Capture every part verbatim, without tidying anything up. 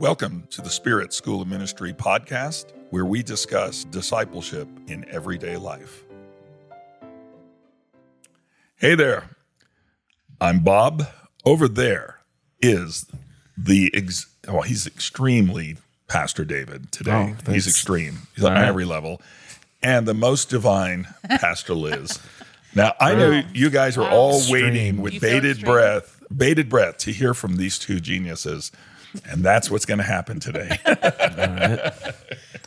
Welcome to the Spirit School of Ministry podcast, where we discuss discipleship in everyday life. Hey there, I'm Bob. Over there is the, ex- oh, he's extremely Pastor David today. Oh, he's extreme. He's on every level. And the most divine Pastor Liz. Now, I know you guys are all extreme. waiting with you bated breath, bated breath to hear from these two geniuses. And that's what's going to happen today. All right.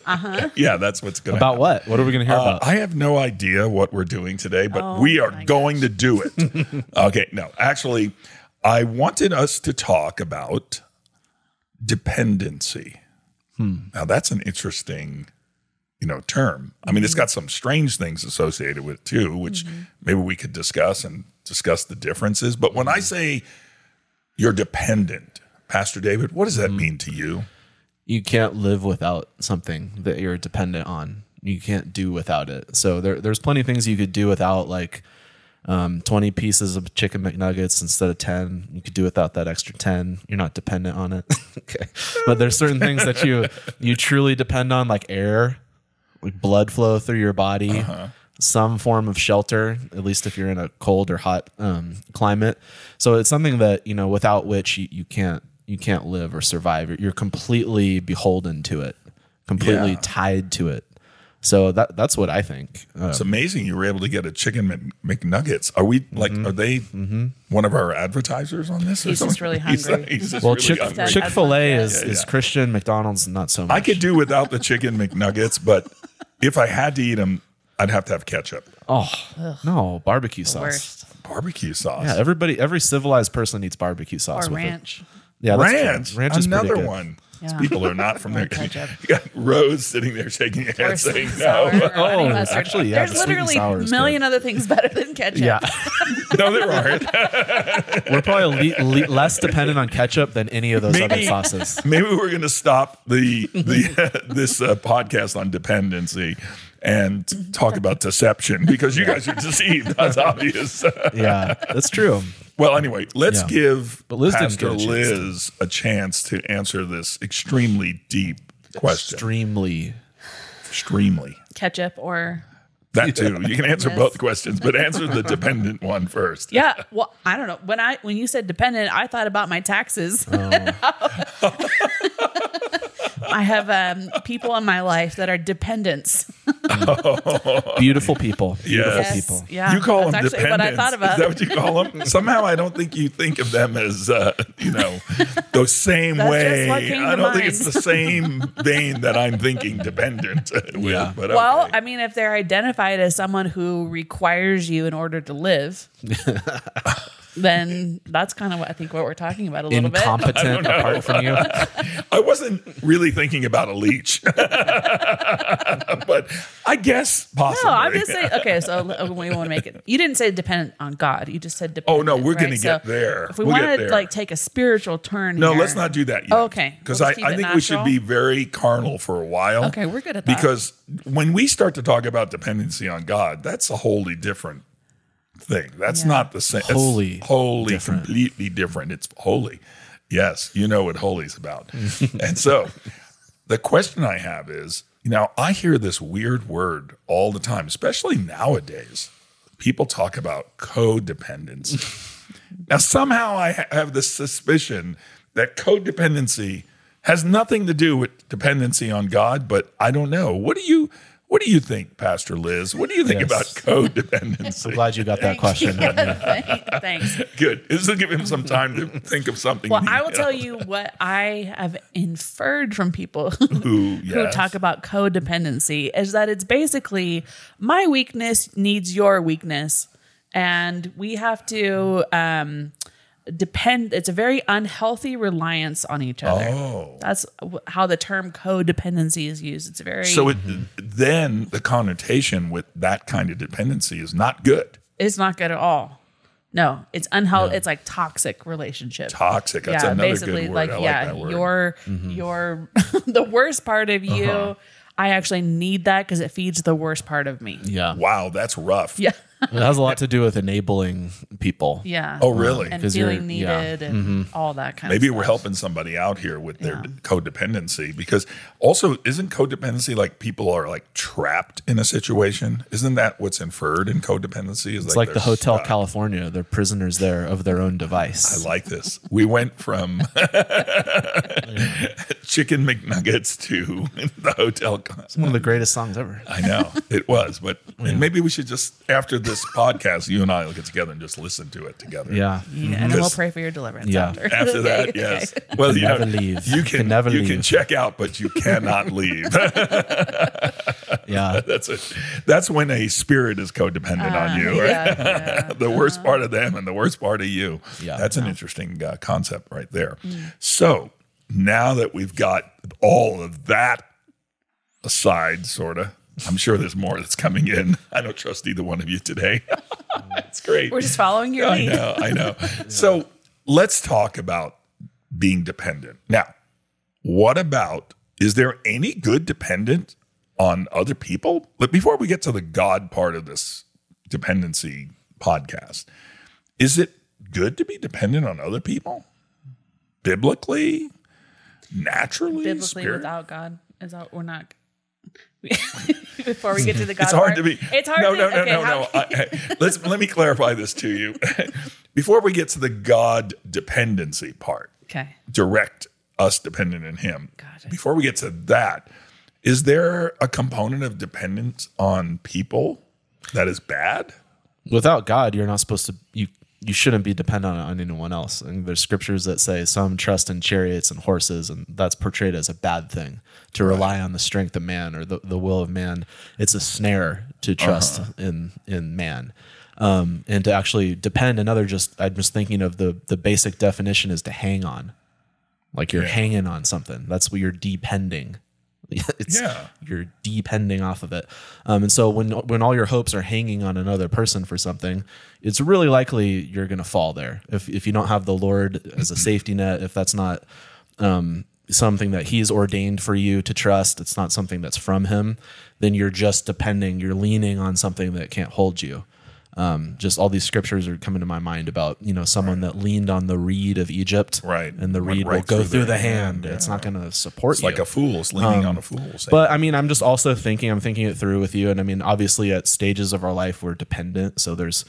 Uh-huh. Yeah, that's what's going to happen. About what? What are we going to hear uh, about? I have no idea what we're doing today, but oh, we are going gosh. to do it. Okay, no. Actually, I wanted us to talk about dependency. Hmm. Now, that's an interesting, you know, term. I mean, mm-hmm. it's got some strange things associated with it, too, which mm-hmm. maybe we could discuss and discuss the differences. But when mm-hmm. I say you're dependent, Pastor David, what does that mean to you? You can't live without something that you're dependent on. You can't do without it. So there, there's plenty of things you could do without, like um, twenty pieces of Chicken McNuggets instead of ten. You could do without that extra ten. You're not dependent on it. Okay, but there's certain things that you you truly depend on, like air, like blood flow through your body, uh-huh. some form of shelter, at least if you're in a cold or hot um, climate. So it's something that, you know, without which you, you can't. You can't live or survive. You're completely beholden to it, completely yeah. tied to it. So that that's what I think. Uh, it's amazing you were able to get a Chicken McNuggets. Are we like? Mm-hmm. Are they mm-hmm. one of our advertisers on this? He's just really hungry. He's, he's just well, really Chick, hungry. Chick-fil-A is, yeah, yeah. is Christian. McDonald's not so much. I could do without the Chicken McNuggets, but if I had to eat them, I'd have to have ketchup. Oh, Ugh. no, barbecue the sauce. Worst. Barbecue sauce. Yeah, everybody, every civilized person eats barbecue sauce or with ranch. It. Yeah, ranch, ranch is another one. Yeah. People are not from there. You got Rose sitting there shaking her head saying no. Oh, actually, yeah. There's literally a million other things better than ketchup. Yeah. No, there aren't. We're probably le- le- less dependent on ketchup than any of those maybe, other sauces. Maybe we're going to stop the the uh, this uh, podcast on dependency and talk about deception, because you guys are deceived. That's obvious. Yeah, that's true. Well, anyway, let's yeah. give Liz Pastor a Liz a chance to answer this extremely deep question. Extremely. Extremely. Ketchup or? That too. You can answer yes. both questions, but answer the dependent one first. Yeah. Well, I don't know. When I when you said dependent, I thought about my taxes. Oh. I have um, people in my life that are dependents. Oh. Beautiful people. Beautiful yes. people. Yeah. You call That's them dependents. What I thought about. Is that what you call them? Somehow I don't think you think of them as, uh, you know, the same That's way. I don't mind. think it's the same vein that I'm thinking dependent with. Yeah. But okay. Well, I mean, if they're identified as someone who requires you in order to live. Then that's kind of what I think what we're talking about a little Incompetent bit. Incompetent apart from you. I wasn't really thinking about a leech, but I guess possibly. No, I'm just saying, okay, so we want to make it. You didn't say dependent on God. You just said dependent. Oh, no, we're right? going to get so there. If we we'll want to like take a spiritual turn No, here, let's not do that yet. Oh, okay. Because we'll I, I think natural. we should be very carnal for a while. Okay, we're good at that. Because when we start to talk about dependency on God, that's a wholly different thing. That's yeah. not the same. Holy, it's holy, different. completely different. It's holy. Yes, you know what holy is about. And so the question I have is, you know, I hear this weird word all the time, especially nowadays. People talk about codependency. Now, somehow I ha- have this suspicion that codependency has nothing to do with dependency on God, but I don't know. What do you... What do you think, Pastor Liz? What do you think yes. about codependency? I'm glad you got that question. Yeah, thanks. Good. This will give him some time to think of something. Well, I will tell you what I have inferred from people Ooh, yes. who talk about codependency is that it's basically my weakness needs your weakness, and we have to um, depend. It's a very unhealthy reliance on each other. Oh. That's how the term codependency is used. It's very so it, then the connotation with that kind of dependency is not good. It's not good at all. No, it's unhealthy. No. It's like toxic relationship. Toxic. That's yeah, another basically, good word. Like, I like yeah, that word. Your mm-hmm. your the worst part of you. Uh-huh. I actually need that because it feeds the worst part of me. Yeah. Wow, that's rough. Yeah. It has a lot to do with enabling people. Yeah. Oh, really? And feeling needed yeah. and mm-hmm. all that kind Maybe of stuff. Maybe we're helping somebody out here with their yeah. codependency, because also isn't codependency like people are like trapped in a situation? Isn't that what's inferred in codependency? Is it's like, like the Hotel stuck. California. They're prisoners there of their own device. I like this. We went from Chicken McNuggets to the Hotel California. It's one of the greatest songs ever. I know. It was. But yeah. and maybe we should just, after this podcast, you and I will get together and just listen to it together. Yeah. yeah. And then we'll pray for your deliverance yeah. after. After that, okay. yes. Well, you, you, know, leave. you can, can never you leave. You can check out, but you cannot leave. yeah. That's a, that's when a spirit is codependent uh, on you, right? Yeah, yeah. the uh-huh. worst part of them and the worst part of you. Yeah. That's an yeah. interesting uh, concept right there. Mm. So now that we've got all of that aside, sort of, I'm sure there's more that's coming in. I don't trust either one of you today. That's great. We're just following your lead. I know, I know. yeah. So let's talk about being dependent. Now, what about, is there any good dependent on other people? But before we get to the God part of this dependency podcast, is it good to be dependent on other people? Biblically? Naturally? Biblically spirit? Without God? Is that, we're not... Before we get to the God, it's hard part. to be. It's hard. No, no, no, to, okay, no, no. no. I, I, let's let me clarify this to you. Before we get to the God dependency part, okay, direct us dependent in Him. Gotcha. Before we get to that, is there a component of dependence on people that is bad? Without God, you're not supposed to. You you shouldn't be dependent on anyone else. And there's scriptures that say some trust in chariots and horses, and that's portrayed as a bad thing. To rely on the strength of man or the, the will of man, it's a snare to trust uh-huh. in in man, um, and to actually depend. Another, just I'm just thinking of the the basic definition is to hang on, like you're yeah. hanging on something. That's what you're depending. It's, yeah, you're depending off of it, um, and so when when all your hopes are hanging on another person for something, it's really likely you're going to fall there if if you don't have the Lord as a safety net. If that's not um, something that He's ordained for you to trust, it's not something that's from Him, then you're just depending, you're leaning on something that can't hold you. Um, just all these scriptures are coming to my mind about, you know, someone right. that leaned on the reed of Egypt, right? And the Went reed right will go through, through the hand. hand. Yeah. It's not going to support it's you. It's like a fool's leaning um, on a fool's. But I mean, I'm just also thinking, I'm thinking it through with you. And I mean, obviously at stages of our life, we're dependent. So there's,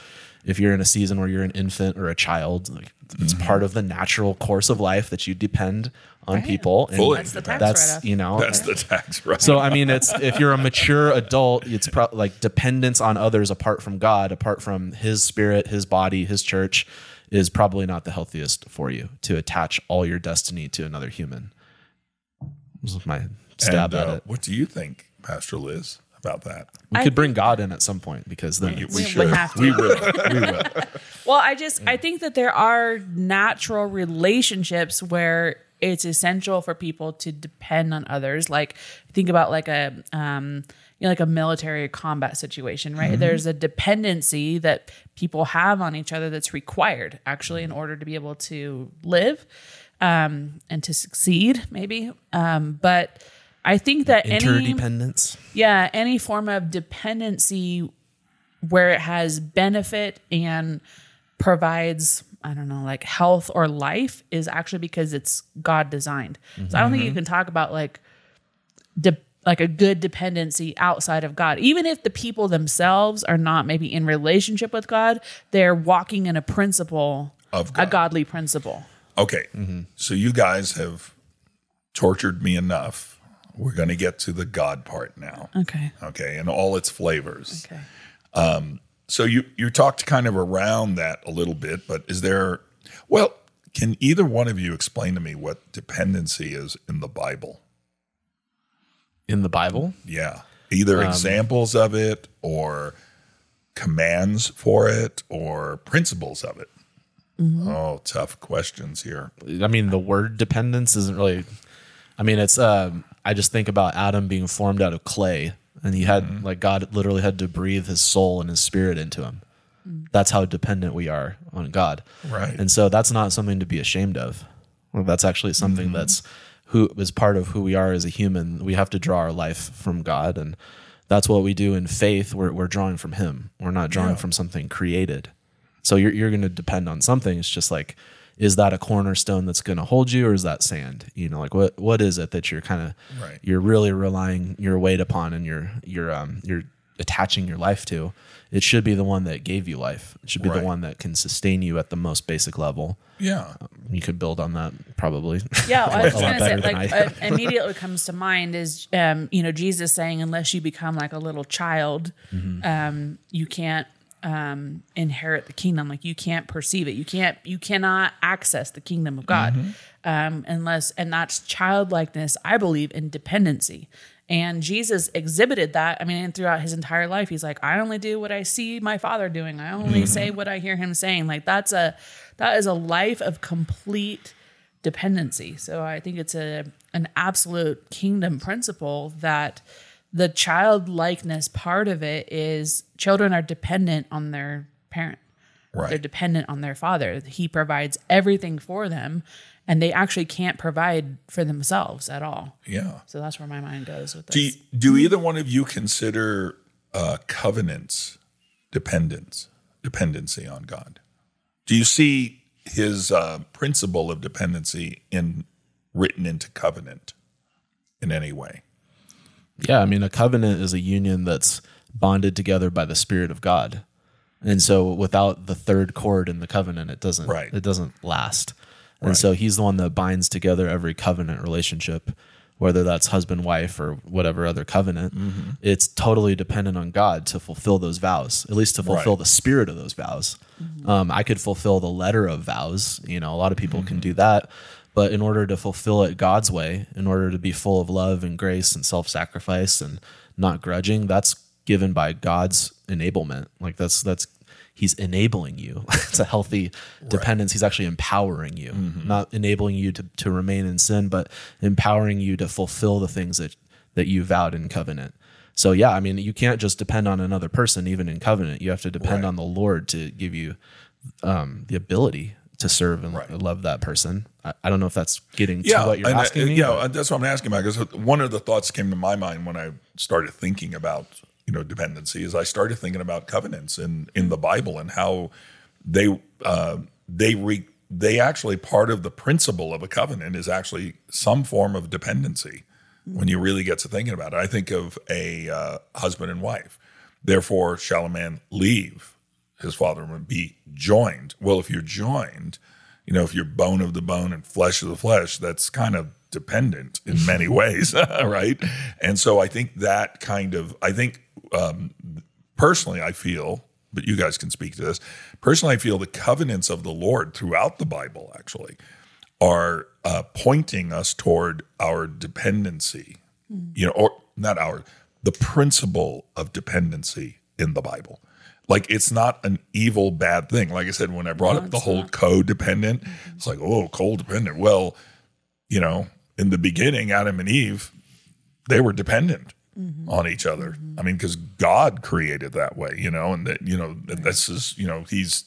if you're in a season where you're an infant or a child, like it's mm-hmm. part of the natural course of life that you depend on right. people. And Fully. That's the tax that's, write-off. You know, that's the tax write-off. So, I mean, it's if you're a mature adult, it's pro- like dependence on others apart from God, apart from His Spirit, His body, His church is probably not the healthiest for you to attach all your destiny to another human. This is my stab and, at uh, it. What do you think, Pastor Liz? About that, we I could bring God in at some point, because then we, we, we should. Have to. We will. We will. Well, I just yeah. I think that there are natural relationships where it's essential for people to depend on others. Like think about like a um, you know, like a military combat situation, right? Mm-hmm. There's a dependency that people have on each other that's required actually in order to be able to live um, and to succeed, maybe. Um, but I think that interdependence. Any, yeah, any form of dependency where it has benefit and provides, I don't know, like health or life is actually because it's God designed. Mm-hmm. So I don't think you can talk about like de- like a good dependency outside of God. Even if the people themselves are not maybe in relationship with God, they're walking in a principle, of God. a godly principle. Okay. Mm-hmm. So you guys have tortured me enough. We're going to get to the God part now. Okay. Okay, and all its flavors. Okay. Um, so you, you talked kind of around that a little bit, but is there, well, can either one of you explain to me what dependency is in the Bible? In the Bible? Yeah. Either um, examples of it or commands for it or principles of it. Mm-hmm. Oh, tough questions here. I mean, the word dependence isn't really, I mean, it's... Um, I just think about Adam being formed out of clay, and he had mm-hmm. like God literally had to breathe His soul and His spirit into him. Mm-hmm. That's how dependent we are on God. Right. And so that's not something to be ashamed of. Well, that's actually something mm-hmm. that's who is part of who we are as a human. We have to draw our life from God. And that's what we do in faith. We're we're drawing from Him. We're not drawing yeah. from something created. So you're you're going to depend on something. It's just like, is that a cornerstone that's going to hold you, or is that sand? You know, like what what is it that you're kind of right. you're really relying your weight upon, and you're you're um you're attaching your life to? It should be the one that gave you life. It should be right. the one that can sustain you at the most basic level. Yeah. Um, you could build on that probably. Yeah. Well, I was going to say, like, what immediately comes to mind is, um, you know, Jesus saying, unless you become like a little child, mm-hmm. um, you can't um, inherit the kingdom. Like you can't perceive it. You can't, you cannot access the kingdom of God mm-hmm. um, unless, and that's childlikeness, I believe, in dependency. And Jesus exhibited that. I mean, and throughout his entire life, he's like, I only do what I see my Father doing. I only mm-hmm. say what I hear him saying. Like that's a, that is a life of complete dependency. So I think it's a, an absolute kingdom principle that the childlikeness part of it is children are dependent on their parent. Right. They're dependent on their father. He provides everything for them. And they actually can't provide for themselves at all. Yeah. So that's where my mind goes with this. Do, you, do either one of you consider uh, covenants, dependence, dependency on God? Do you see his uh, principle of dependency in written into covenant in any way? Yeah, I mean, a covenant is a union that's bonded together by the Spirit of God. And so without the third cord in the covenant, it doesn't, right. it doesn't last. And right. so he's the one that binds together every covenant relationship, whether that's husband, wife, or whatever other covenant. Mm-hmm. It's totally dependent on God to fulfill those vows, at least to fulfill right. the spirit of those vows. Mm-hmm. Um, I could fulfill the letter of vows. You know, a lot of people mm-hmm. can do that. But in order to fulfill it God's way, in order to be full of love and grace and self-sacrifice and not grudging, that's given by God's enablement. Like that's that's. He's enabling you. It's a healthy dependence. Right. He's actually empowering you, mm-hmm. not enabling you to, to remain in sin, but empowering you to fulfill the things that, that you vowed in covenant. So yeah, I mean, you can't just depend on another person, even in covenant. You have to depend right. on the Lord to give you um, the ability to serve and right. love that person. I, I don't know if that's getting yeah, to what you're asking I, me. Yeah, but. That's what I'm asking about, because one of the thoughts came to my mind when I started thinking about you know, dependency is I started thinking about covenants in, in the Bible and how they uh, they re, they actually part of the principle of a covenant is actually some form of dependency when you really get to thinking about it. I think of a uh, husband and wife. Therefore, shall a man leave his father and be joined? Well, if you're joined, you know, if you're bone of the bone and flesh of the flesh, that's kind of dependent in many ways, right? And so I think that kind of, I think, Um, personally, I feel, but you guys can speak to this. Personally, I feel the covenants of the Lord throughout the Bible actually are uh, pointing us toward our dependency, mm. you know, or not our, the principle of dependency in the Bible. Like it's not an evil, bad thing. Like I said, when I brought no, up the whole not. codependent, mm-hmm. it's like, oh, codependent. Well, you know, in the beginning, Adam and Eve, they were dependent. Mm-hmm. on each other. Mm-hmm. I mean, because God created that way, you know, and that, you know, right. this is, you know, he's,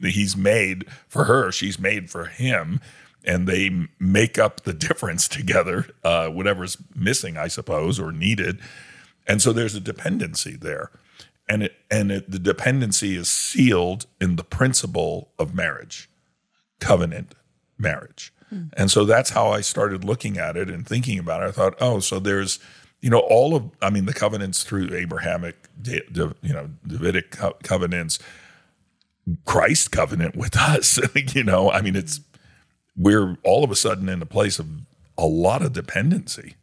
he's made for her, she's made for him, and they make up the difference together, uh, whatever's missing, I suppose, or needed. And so there's a dependency there. And it, and it, the dependency is sealed in the principle of marriage, covenant marriage. Mm-hmm. And so that's how I started looking at it and thinking about it. I thought, oh, so there's, you know, all of, I mean, the covenants through Abrahamic, you know, Davidic co- covenants, Christ covenant with us, you know, I mean, it's, we're all of a sudden in a place of a lot of dependency.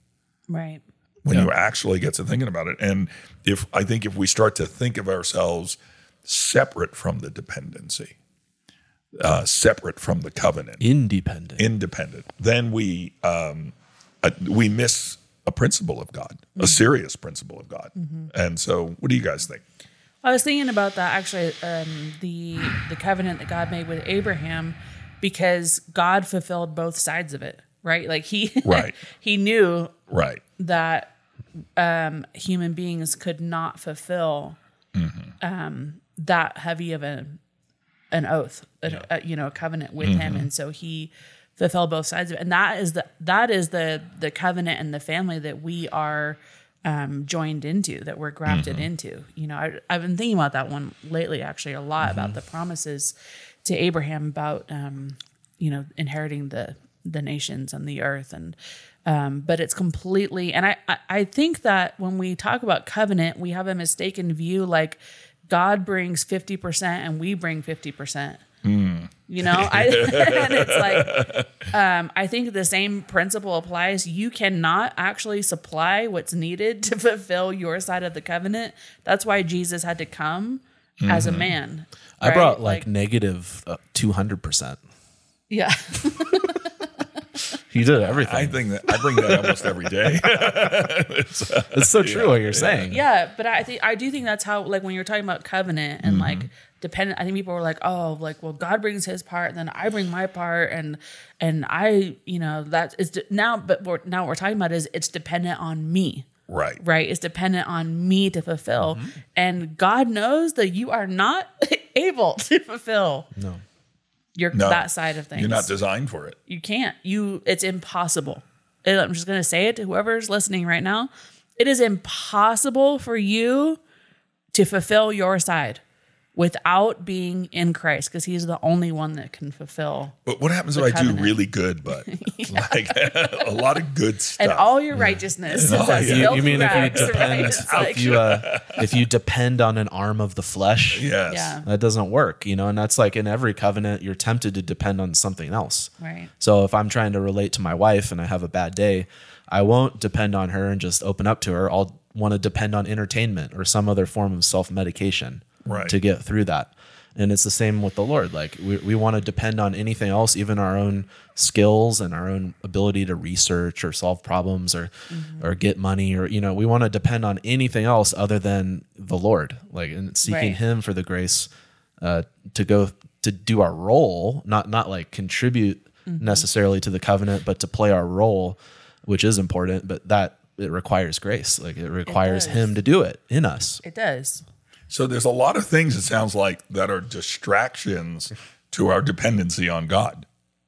Right. When yeah. you actually get to thinking about it. And if, I think if we start to think of ourselves separate from the dependency, uh, separate from the covenant. Independent. Independent. Then we, um, uh, we miss a principle of God, mm-hmm. a serious principle of God. Mm-hmm. And so what do you guys think? I was thinking about that actually, um, the, the covenant that God made with Abraham, because God fulfilled both sides of it, right? Like he, right. he knew right. that um, human beings could not fulfill mm-hmm. um, that heavy of a, an oath, yeah. a, you know, a covenant with mm-hmm. him. And so he fulfill both sides of it. And that is the, that is the, the covenant and the family that we are um, joined into, that we're grafted mm-hmm. into. You know, I, I've been thinking about that one lately, actually, a lot mm-hmm. about the promises to Abraham about, um, you know, inheriting the, the nations and the earth. And, um, but it's completely, and I, I, I think that when we talk about covenant, we have a mistaken view, like God brings fifty percent and we bring fifty percent. Mm. You know, I, and it's like, um, I think the same principle applies. You cannot actually supply what's needed to fulfill your side of the covenant. That's why Jesus had to come mm-hmm. as a man. I right? brought like, like negative uh, two hundred percent. Yeah. He did everything. I think that I bring that almost every day. it's, uh, it's so true yeah, what you're saying. Yeah, but I think I do think that's how, like, when you're talking about covenant and mm-hmm. like dependent, I think people were like, oh, like, well, God brings his part, and then I bring my part, and and I, you know, that is de- now. But we're, now what we're talking about is it's dependent on me. Right. Right. It's dependent on me to fulfill, mm-hmm. and God knows that you are not able to fulfill. No. You're no, that side of things. You're not designed for it. You can't. You. It's impossible. And I'm just going to say it to whoever's listening right now. It is impossible for you to fulfill your side without being in Christ, because he's the only one that can fulfill. But what happens if I covenant. do really good, but yeah. like a lot of good stuff? And all your righteousness. Yeah. Is oh, yeah. you, you mean rags, if you depend, right? if, like, you, uh, if you depend on an arm of the flesh, yes. yeah. that doesn't work, you know? And that's like in every covenant, you're tempted to depend on something else. Right. So if I'm trying to relate to my wife and I have a bad day, I won't depend on her and just open up to her. I'll want to depend on entertainment or some other form of self-medication. Right. To get through that. And it's the same with the Lord. Like we, we want to depend on anything else, even our own skills and our own ability to research or solve problems or, mm-hmm. or get money, or, you know, we want to depend on anything else other than the Lord, like, and seeking right. him for the grace, uh, to go to do our role, not, not like contribute mm-hmm. necessarily to the covenant, but to play our role, which is important, but that it requires grace. Like it requires it him to do it in us. It does. So there's a lot of things, it sounds like, that are distractions to our dependency on God.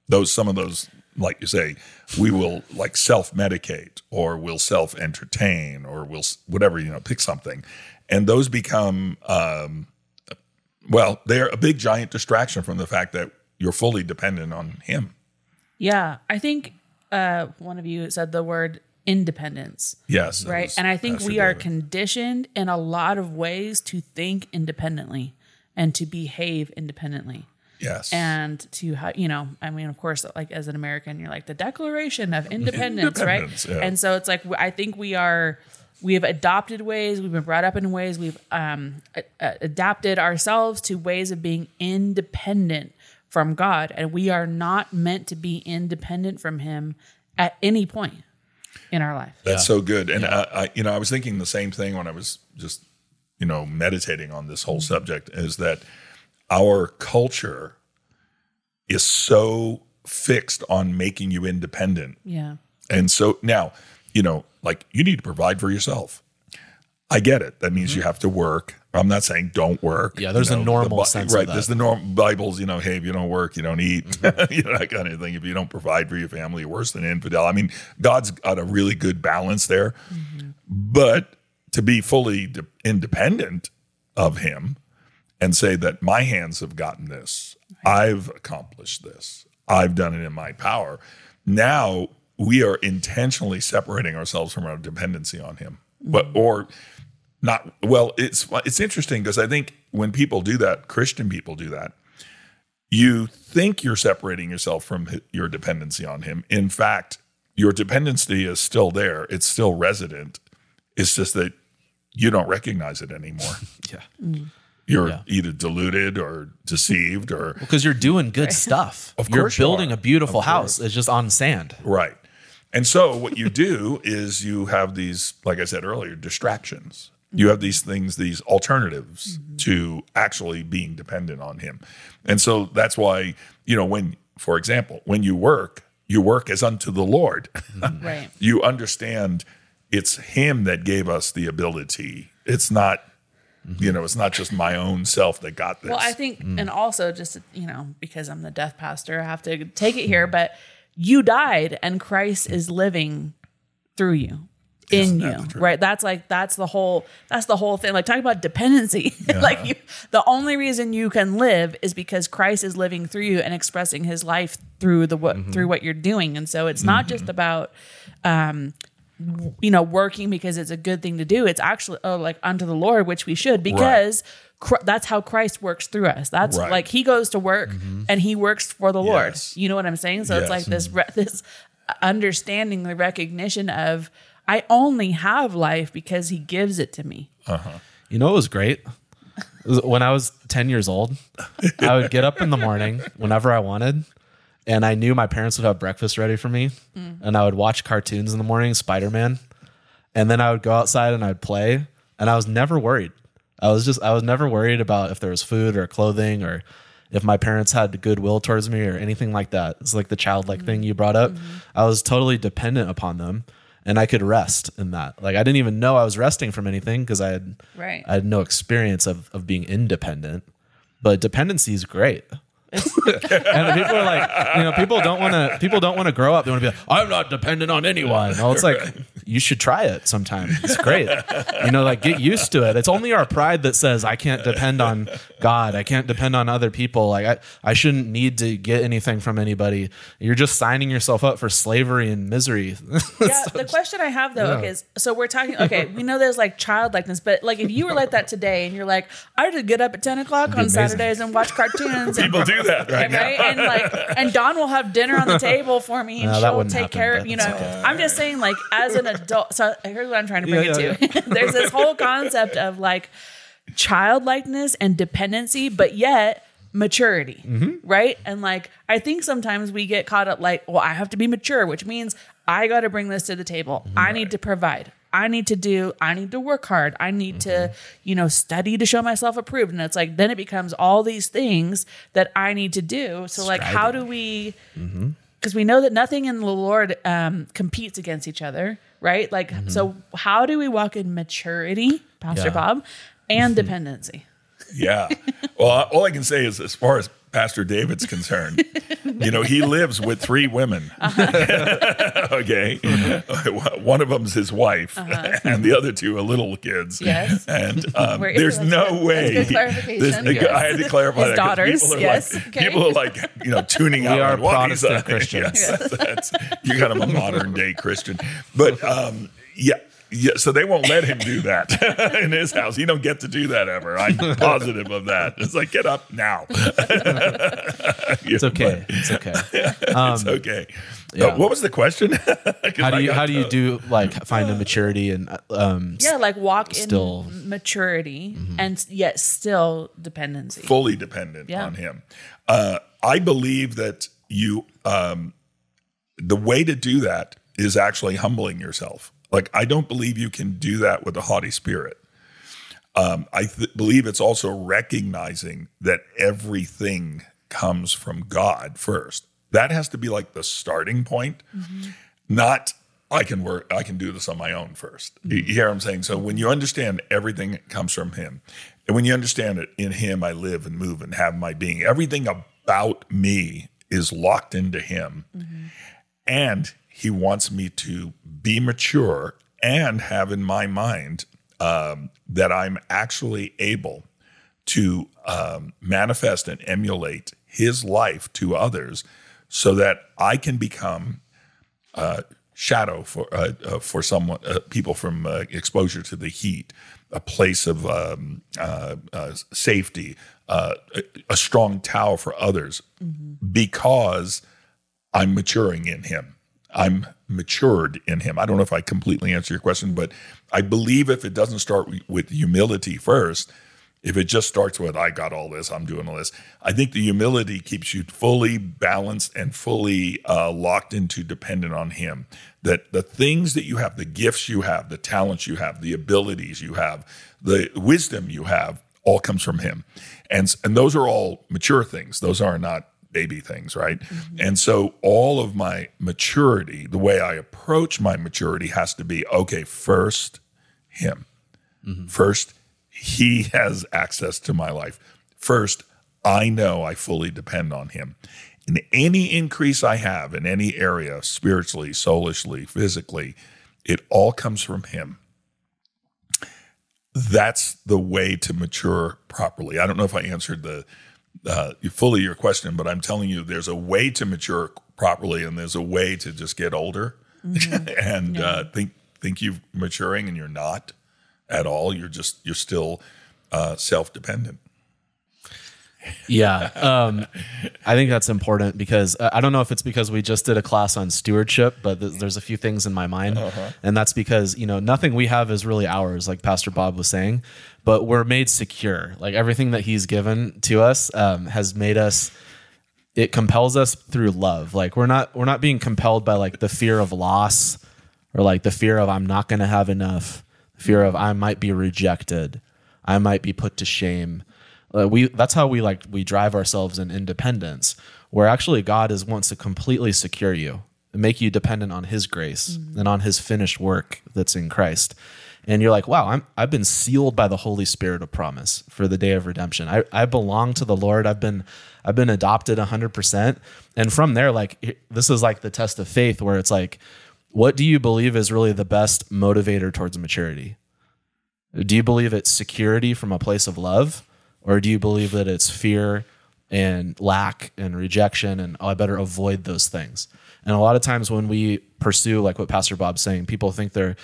Those, some of those, like you say, we will like self-medicate, or we'll self-entertain, or we'll whatever, you know, pick something. And those become, um, well, they're a big giant distraction from the fact that you're fully dependent on him. Yeah. I think uh, one of you said the word independence. Yes. Right. Was, and I think we are David. conditioned in a lot of ways to think independently and to behave independently. Yes. And to, you know, I mean, of course, like as an American, you're like the Declaration of Independence, Independence right? Yeah. And so it's like, I think we are, we have adopted ways, we've been brought up in ways, we've um, a- a- adapted ourselves to ways of being independent from God. And we are not meant to be independent from him at any point in our life. That's yeah. so good. And yeah. I, I, you know, I was thinking the same thing when I was just, you know, meditating on this whole subject, is that our culture is so fixed on making you independent. Yeah. And so now, you know, like you need to provide for yourself. I get it. That means mm-hmm. you have to work. I'm not saying don't work. Yeah, there's you know, a normal the, sense right, of that. Right, there's the norm. Bibles, you know, hey, if you don't work, you don't eat, mm-hmm. you know, that kind of thing. If you don't provide for your family, you're worse than infidel. I mean, God's got a really good balance there. Mm-hmm. But to be fully de- independent of him and say that my hands have gotten this, right. I've accomplished this, I've done it in my power, now we are intentionally separating ourselves from our dependency on him. Mm-hmm. But or... Not well. It's it's interesting because I think when people do that, Christian people do that. You think you're separating yourself from your dependency on him. In fact, your dependency is still there. It's still resident. It's just that you don't recognize it anymore. yeah, mm. you're yeah. either deluded or deceived, or because well, you're doing good right. stuff. Of you're course, building you a beautiful house. It's just on sand, right? And so what you do is you have these, like I said earlier, distractions. You have these things, these alternatives mm-hmm. to actually being dependent on him. And so that's why, you know, when, for example, when you work, you work as unto the Lord. Mm-hmm. Right. You understand it's him that gave us the ability. It's not, mm-hmm. you know, it's not just my own self that got this. Well, I think, mm. and also just, you know, because I'm the death pastor, I have to take it here, but you died and Christ is living through you. in you, right? That's like, that's the whole, that's the whole thing. Like, talk about dependency. Yeah. Like you, the only reason you can live is because Christ is living through you and expressing his life through the, mm-hmm. through what you're doing. And so it's mm-hmm. not just about, um, you know, working because it's a good thing to do. It's actually oh, like unto the Lord, which we should, because right. cr- that's how Christ works through us. That's right. Like he goes to work mm-hmm. and he works for the yes. Lord. You know what I'm saying? So yes. it's like this, re- this understanding, the recognition of, I only have life because he gives it to me. Uh-huh. You know, it was great. When I was ten years old, I would get up in the morning whenever I wanted. And I knew my parents would have breakfast ready for me. Mm. And I would watch cartoons in the morning, Spider-Man. And then I would go outside and I'd play. And I was never worried. I was just, I was never worried about if there was food or clothing or if my parents had goodwill towards me or anything like that. It's like the childlike mm. thing you brought up. Mm-hmm. I was totally dependent upon them. And I could rest in that. Like, I didn't even know I was resting from anything because I had right. I had no experience of, of being independent. But dependency is great. And people are like, you know, people don't want to. People don't want to grow up. They want to be like, I'm not dependent on anyone. Well, it's like you should try it sometime. It's great. You know, like get used to it. It's only our pride that says I can't depend on God. I can't depend on other people. Like I, I shouldn't need to get anything from anybody. You're just signing yourself up for slavery and misery. Yeah. So, the question I have though yeah. is, so we're talking. Okay, we know there's like childlikeness, but like if you were like that today and you're like, I just get up at ten o'clock on amazing. Saturdays and watch cartoons. People and, do. That right, right? And like, and Don will have dinner on the table for me, and no, she'll take happen, care of you know. Okay. I'm just saying, like, as an adult. So here's what I'm trying to bring yeah, it yeah, to. Yeah. There's this whole concept of like childlikeness and dependency, but yet maturity, mm-hmm. right? And like, I think sometimes we get caught up like, well, I have to be mature, which means I got to bring this to the table. Mm-hmm. I need to provide. I need to do, I need to work hard. I need mm-hmm. to, you know, study to show myself approved. And it's like, then it becomes all these things that I need to do. So like, Striving. How do we, mm-hmm. cause we know that nothing in the Lord um, competes against each other. Right. Like, mm-hmm. so how do we walk in maturity, Pastor yeah. Bob, and mm-hmm. dependency? Yeah. Well, all I can say is as far as Pastor David's concerned, you know, he lives with three women. Uh-huh. Okay. Mm-hmm. One of them's his wife uh-huh. and the other two are little kids. Yes. And um, there's no way. There's, yes. I had to clarify his that. Daughters. People are, yes. like, okay. people are like, you know, tuning we out. We are Protestant like, Christians. Yes, that's, you're kind of a modern day Christian. But um, yeah. Yeah, so they won't let him do that in his house. He don't get to do that ever. I'm positive of that. It's like, get up now. It's okay. It's okay. Um, it's okay. Yeah. Uh, what was the question? How do you how do you do like find a maturity and um yeah like walk still. in maturity mm-hmm. and yet still dependency, fully dependent yeah. on him. Uh, I believe that you um, the way to do that is actually humbling yourself. Like, I don't believe you can do that with a haughty spirit. Um, I th- believe it's also recognizing that everything comes from God first. That has to be like the starting point, mm-hmm. not I can work, I can do this on my own first. Mm-hmm. You hear what I'm saying? So when you understand everything comes from him, and when you understand it, in him I live and move and have my being, everything about me is locked into him. Mm-hmm. And he wants me to be mature and have in my mind um, that I'm actually able to um, manifest and emulate his life to others so that I can become a uh, shadow for uh, uh, for someone, uh, people from uh, exposure to the heat, a place of um, uh, uh, safety, uh, a, a strong tower for others mm-hmm. because I'm maturing in him. I'm matured in him. I don't know if I completely answer your question, but I believe if it doesn't start with humility first, if it just starts with, I got all this, I'm doing all this, I think the humility keeps you fully balanced and fully uh, locked into dependent on him. That the things that you have, the gifts you have, the talents you have, the abilities you have, the wisdom you have, all comes from him. And, and those are all mature things. Those are not baby things, right? Mm-hmm. And so all of my maturity, the way I approach my maturity has to be, okay, first him. Mm-hmm. First, he has access to my life. First, I know I fully depend on him. And any increase I have in any area, spiritually, soulishly, physically, It all comes from him. That's the way to mature properly. I don't know if I answered the uh, fully your question, but I'm telling you, there's a way to mature properly, and there's a way to just get older mm-hmm. and yeah. uh, think think you're maturing, and you're not at all. You're just you're still uh, self-dependent. Yeah, um, I think that's important because uh, I don't know if it's because we just did a class on stewardship, but th- there's a few things in my mind. Uh-huh. And that's because, you know, nothing we have is really ours, like Pastor Bob was saying, but we're made secure. Like everything that he's given to us um, has made us, it compels us through love. Like we're not, we're not being compelled by like the fear of loss or like the fear of I'm not going to have enough, the fear of I might be rejected, I might be put to shame. Uh, we that's how we like we drive ourselves in independence, where actually God is wants to completely secure you and make you dependent on his grace mm-hmm. and on his finished work that's in Christ. And you're like, wow, I'm I've been sealed by the Holy Spirit of promise for the day of redemption. I, I belong to the Lord. I've been I've been adopted one hundred percent. And from there, like this is like the test of faith, where it's like, what do you believe is really the best motivator towards maturity? Do you believe it's security from a place of love? Or do you believe that it's fear and lack and rejection and, oh, I better avoid those things? And a lot of times when we pursue, like what Pastor Bob's saying, people think they're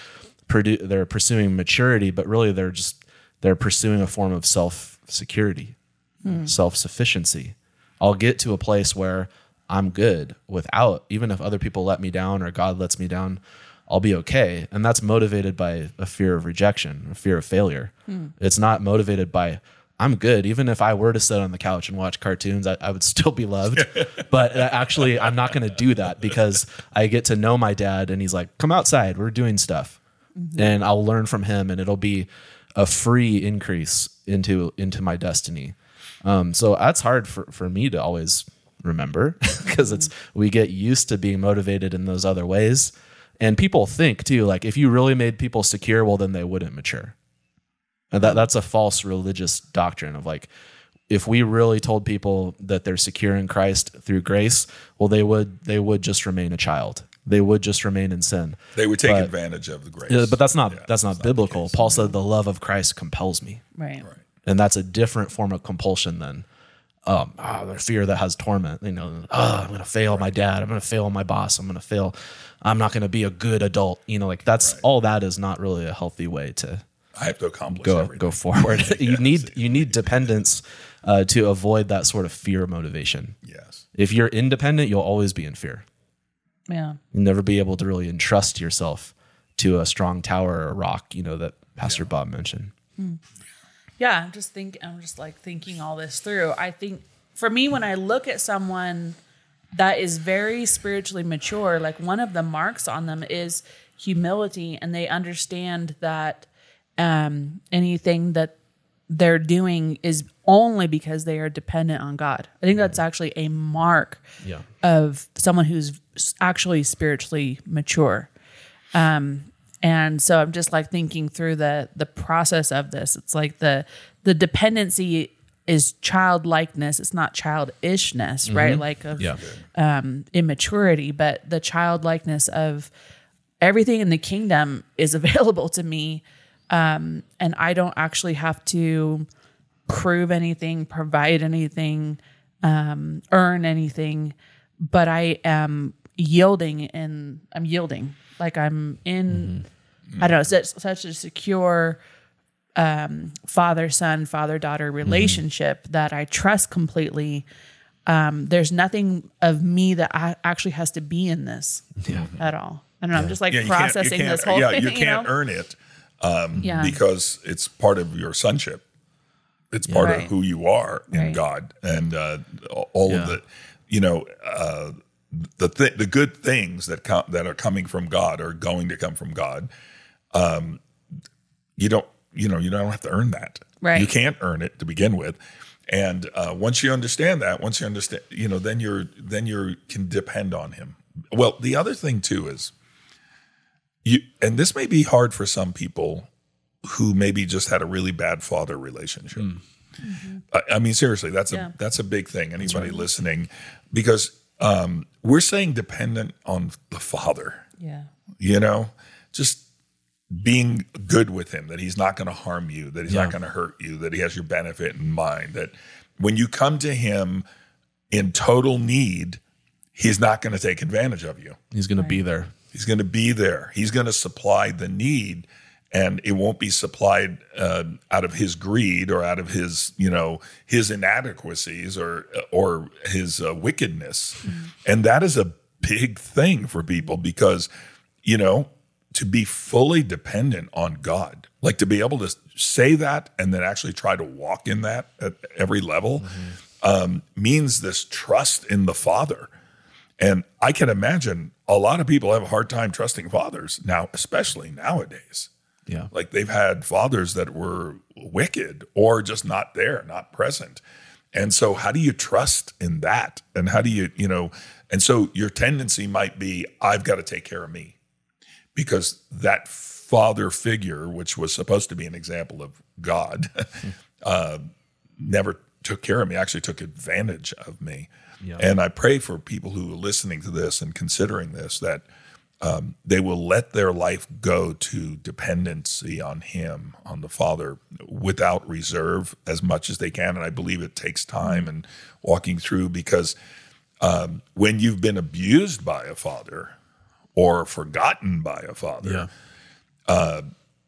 produ- they're pursuing maturity, but really they're just they're pursuing a form of self-security, hmm. self-sufficiency. I'll get to a place where I'm good without, even if other people let me down or God lets me down, I'll be okay. And that's motivated by a fear of rejection, a fear of failure. Hmm. It's not motivated by I'm good. Even if I were to sit on the couch and watch cartoons, I, I would still be loved. But actually, I'm not going to do that because I get to know my dad and he's like, come outside, we're doing stuff. Mm-hmm. And I'll learn from him and it'll be a free increase into into my destiny. Um, so that's hard for, for me to always remember because it's we get used to being motivated in those other ways. And people think too, like if you really made people secure, well, then they wouldn't mature. That that's a false religious doctrine of like, if we really told people that they're secure in Christ through grace, well, they would they would just remain a child. They would just remain in sin. They would take but, advantage of the grace. Yeah, but that's not yeah, that's not that's biblical. Not Paul said the love of Christ compels me, right? right. And that's a different form of compulsion than um, oh, the fear that has torment. You know, oh, I'm going to fail right. my dad. I'm going to fail my boss. I'm going to fail. I'm not going to be a good adult. You know, like that's right. all that is not really a healthy way to. I have to accomplish go, everything. Go forward. you yes. need you need dependence uh, to avoid that sort of fear motivation. Yes. If you're independent, you'll always be in fear. Yeah. You'll never be able to really entrust yourself to a strong tower or a rock, you know, that Pastor yeah. Bob mentioned. Mm. Yeah, I'm just think I'm just like thinking all this through. I think for me, when I look at someone that is very spiritually mature, like one of the marks on them is humility, and they understand that Um, anything that they're doing is only because they are dependent on God. I think that's actually a mark yeah. of someone who's actually spiritually mature. Um, and so I'm just like thinking through the the process of this. It's like the the dependency is childlikeness. It's not childishness, mm-hmm. right? Like of yeah. um, immaturity, but the childlikeness of everything in the kingdom is available to me. Um, and I don't actually have to prove anything, provide anything, um, earn anything, but I am yielding and I'm yielding like I'm in, mm-hmm. I don't know, such, such a secure, um, father, son, father, daughter relationship mm-hmm. that I trust completely. Um, there's nothing of me that I actually has to be in this yeah. at all. I don't know. Yeah. I'm just like yeah, processing can't, can't, this whole yeah, thing. You can't you know? earn it. Um, yeah. because it's part of your sonship. It's part right. of who you are in right. God. And, uh, all yeah. of the, you know, uh, the, th- the good things that com- that are coming from God are going to come from God. Um, you don't, you know, you don't have to earn that. Right. You can't earn it to begin with. And, uh, once you understand that, once you understand, you know, then you're, then you can depend on him. Well, the other thing too is, You, and this may be hard for some people who maybe just had a really bad father relationship. Mm. Mm-hmm. I, I mean, seriously, that's yeah. a that's a big thing. Anybody right. listening, because um, we're saying dependent on the father. Yeah, you know, just being good with him, that he's not going to harm you, that he's yeah. not going to hurt you, that he has your benefit in mind, that when you come to him in total need, he's not going to take advantage of you. He's going right. to be there. He's going to be there. He's going to supply the need, and it won't be supplied uh, out of his greed or out of his, you know, his inadequacies or or his uh, wickedness. Mm-hmm. And that is a big thing for people because, you know, to be fully dependent on God, like to be able to say that and then actually try to walk in that at every level, mm-hmm. um, means this trust in the Father. And I can imagine a lot of people have a hard time trusting fathers now, especially nowadays. Yeah, like they've had fathers that were wicked or just not there, not present. And so how do you trust in that? And how do you, you know, and so your tendency might be, I've got to take care of me. Because that father figure, which was supposed to be an example of God, mm-hmm. uh, never took care of me, actually took advantage of me. Yeah. And I pray for people who are listening to this and considering this, that um, they will let their life go to dependency on him, on the Father, without reserve as much as they can. And I believe it takes time and walking through because um, when you've been abused by a father— or forgotten by a father, yeah. uh,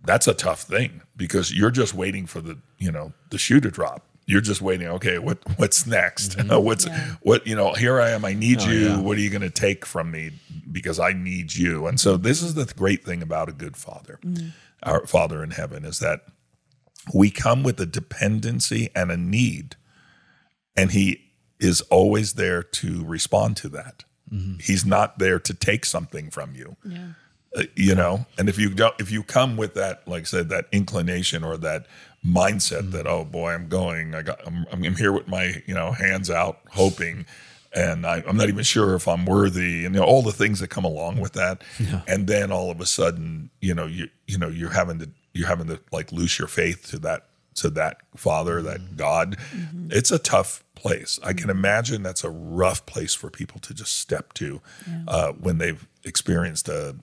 that's a tough thing because you're just waiting for the, you know, the shoe to drop. You're just waiting, okay, what what's next? Mm-hmm. what's, yeah. what, you know, here I am, I need oh, you. Yeah. What are you going to take from me because I need you? And so this is the great thing about a good father, mm-hmm. our Father in heaven, is that we come with a dependency and a need, and he is always there to respond to that. Mm-hmm. He's not there to take something from you, yeah. uh, you yeah. know? And if you don't, if you come with that, like I said, that inclination or that mindset mm-hmm. that, oh boy, I'm going, I got, I'm, I'm here with my, you know, hands out hoping, and I, I'm not even sure if I'm worthy and you know, all the things that come along with that. Yeah. And then all of a sudden, you know, you, you know, you're having to, you're having to like lose your faith to that, to that Father, that mm-hmm. God. Mm-hmm. It's a tough place. I can imagine that's a rough place for people to just step to yeah. uh, when they've experienced a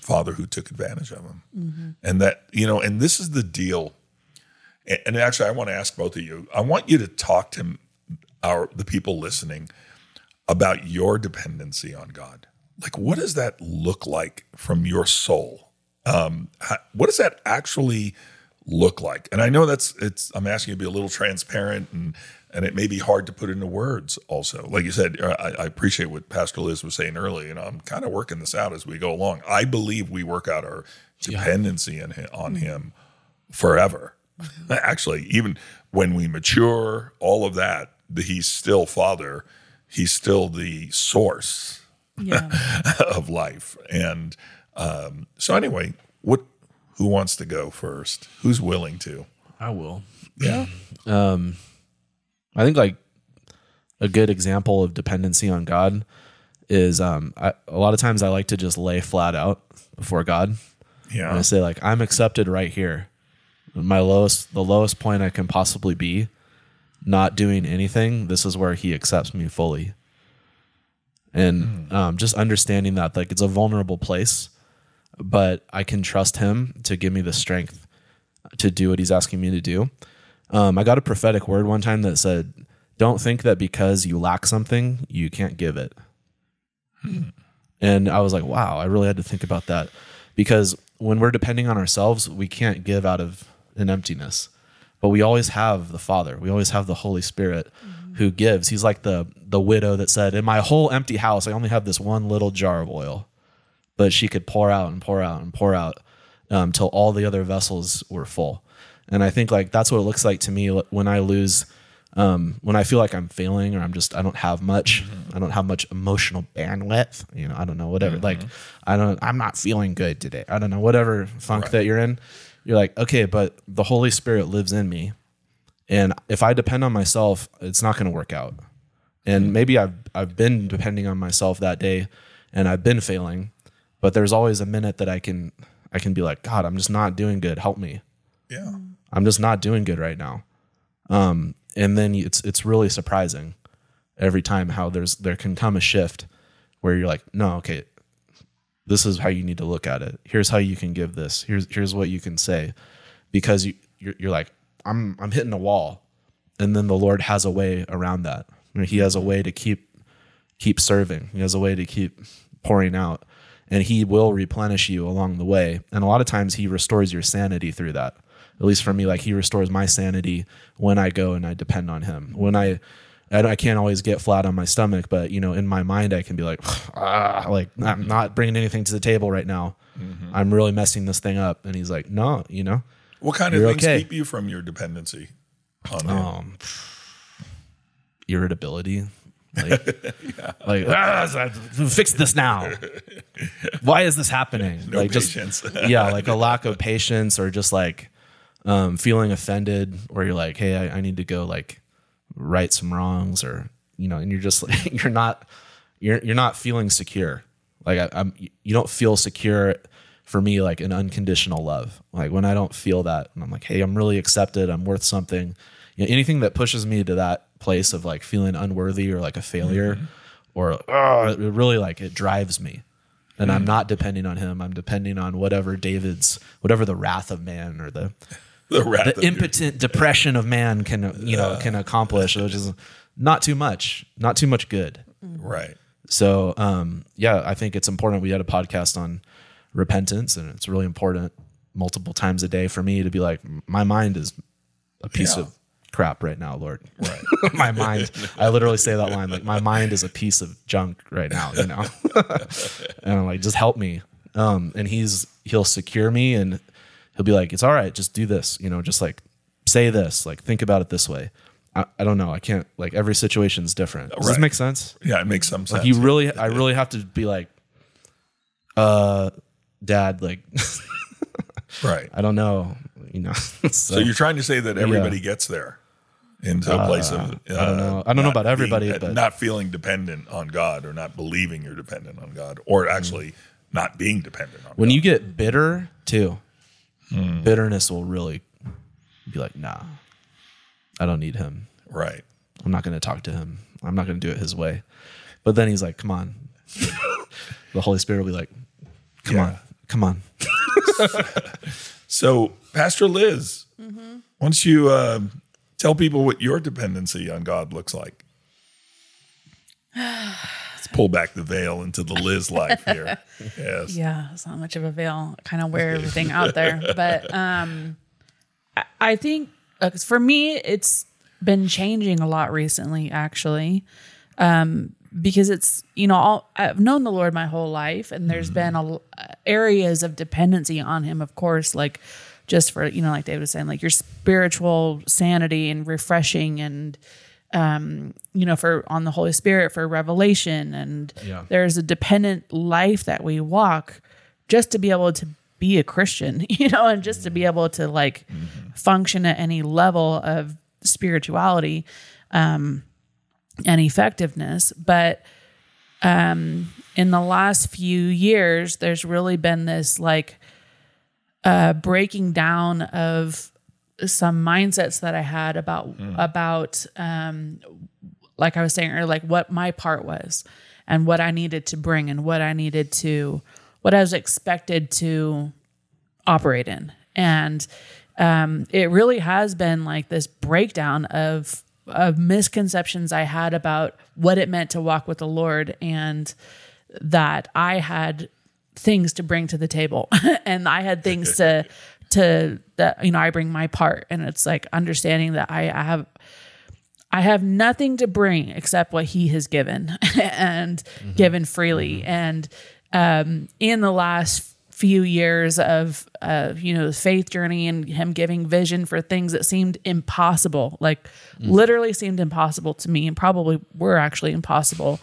father who took advantage of them. Mm-hmm. And that, you know, and this is the deal. And, and actually, I want to ask both of you, I want you to talk to our the people listening about your dependency on God. Like, what does that look like from your soul? Um, how, what does that actually look like? And I know that's, it's, I'm asking you to be a little transparent and And it may be hard to put into words also. Like you said, I, I appreciate what Pastor Liz was saying earlier. You know, I'm kind of working this out as we go along. I believe we work out our dependency yeah. in him, on him forever. Actually, even when we mature, all of that, he's still Father. He's still the source yeah. of life. And um, so anyway, what? Who wants to go first? Who's willing to? I will. Yeah. Um. I think like a good example of dependency on God is um, I, a lot of times I like to just lay flat out before God. Yeah. And I say like, I'm accepted right here. My lowest, the lowest point I can possibly be, not doing anything. This is where he accepts me fully. And mm. um, just understanding that like it's a vulnerable place, but I can trust him to give me the strength to do what he's asking me to do. Um, I got a prophetic word one time that said, don't think that because you lack something, you can't give it. Hmm. And I was like, wow, I really had to think about that because when we're depending on ourselves, we can't give out of an emptiness, but we always have the Father. We always have the Holy Spirit mm-hmm. who gives. He's like the, the widow that said, in my whole empty house, I only have this one little jar of oil, but she could pour out and pour out and pour out um, till all the other vessels were full. And I think like that's what it looks like to me when I lose, um, when I feel like I'm failing or I'm just, I don't have much, mm-hmm. I don't have much emotional bandwidth, you know, I don't know, whatever. Mm-hmm. Like, I don't, I'm not feeling good today. I don't know, whatever funk right. that you're in. You're like, okay, but the Holy Spirit lives in me. And if I depend on myself, it's not going to work out. And mm-hmm. maybe I've, I've been depending on myself that day and I've been failing, but there's always a minute that I can, I can be like, God, I'm just not doing good. Help me. Yeah. I'm just not doing good right now. Um, and then it's it's really surprising every time how there's there can come a shift where you're like, no, okay, This is how you need to look at it. Here's how you can give this. Here's here's what you can say, because you you're, you're like, I'm I'm hitting a wall, and then the Lord has a way around that. I mean, he has a way to keep keep serving. He has a way to keep pouring out, and he will replenish you along the way. And a lot of times he restores your sanity through that. At least for me, like he restores my sanity when I go and I depend on him. When I I can't always get flat on my stomach, but you know, in my mind, I can be like, ah, like I'm not bringing anything to the table right now. Mm-hmm. I'm really messing this thing up. And he's like, no, you know, what kind of things okay. keep you from your dependency on him? Um, irritability, like, yeah. like ah, fix this now. Why is this happening? No like patience. Just, yeah, like a lack of patience, or just like um, feeling offended, or you're like, hey, I, I need to go like. right some wrongs, or you know, and you're just like, you're not you're you're not feeling secure. Like I, I'm you don't feel secure, for me, like an unconditional love. Like when I don't feel that, and I'm like, hey, I'm really accepted, I'm worth something. You know, anything that pushes me to that place of like feeling unworthy or like a failure, mm-hmm. or oh, it really like it drives me. And mm-hmm. I'm not depending on him. I'm depending on whatever David's whatever the wrath of man, or the The, the impotent your- depression of man can, you know, uh, can accomplish, which is not too much, not too much good. Right. So, um, yeah, I think it's important. We had a podcast on repentance, and it's really important multiple times a day for me to be like, my mind is a piece yeah. of crap right now, Lord. Right. My mind, I literally say that line, like my mind is a piece of junk right now, you know, and I'm like, just help me. Um, and he's, he'll secure me, and he'll be like, it's all right. Just do this, you know, just like say this, like think about it this way. I, I don't know. I can't, like every situation's different. Does right. this make sense? Yeah, it makes some sense. Like you really, I really have to be like, uh, dad, like, right. I don't know, you know. so, so you're trying to say that everybody yeah. gets there into uh, a place of, uh, I don't know. I don't know about everybody, being, but not feeling dependent on God, or not believing you're dependent on God, or actually mm-hmm. not being dependent on God. When you get bitter too. Mm. Bitterness will really be like, nah, I don't need him. Right. I'm not going to talk to him. I'm not going to do it his way. But then he's like, come on. The Holy Spirit will be like, come yeah. on, come on. So Pastor Liz, mm-hmm. why don't you uh, tell people what your dependency on God looks like? Let's pull back the veil into the Liz life here. Yes. Yeah, it's not much of a veil. I kind of wear everything out there. But um, I, I think uh, for me, it's been changing a lot recently, actually, um, because it's, you know, all, I've known the Lord my whole life, and there's mm-hmm. been a, areas of dependency on him, of course, like just for, you know, like David was saying, like your spiritual sanity and refreshing, and Um, you know, for on the Holy Spirit for revelation, and yeah. there's a dependent life that we walk just to be able to be a Christian, you know, and just to be able to like mm-hmm. function at any level of spirituality um, and effectiveness. But um, in the last few years, there's really been this like uh, breaking down of some mindsets that I had about, mm. about, um, like I was saying earlier, like what my part was, and what I needed to bring, and what I needed to, what I was expected to operate in. And, um, it really has been like this breakdown of, of misconceptions I had about what it meant to walk with the Lord, and that I had things to bring to the table, and I had things to, to that, you know, I bring my part. And it's like understanding that I, I have, I have nothing to bring except what he has given and mm-hmm. given freely. And, um, in the last few years of, uh, you know, the faith journey, and him giving vision for things that seemed impossible, like mm. literally seemed impossible to me, and probably were actually impossible.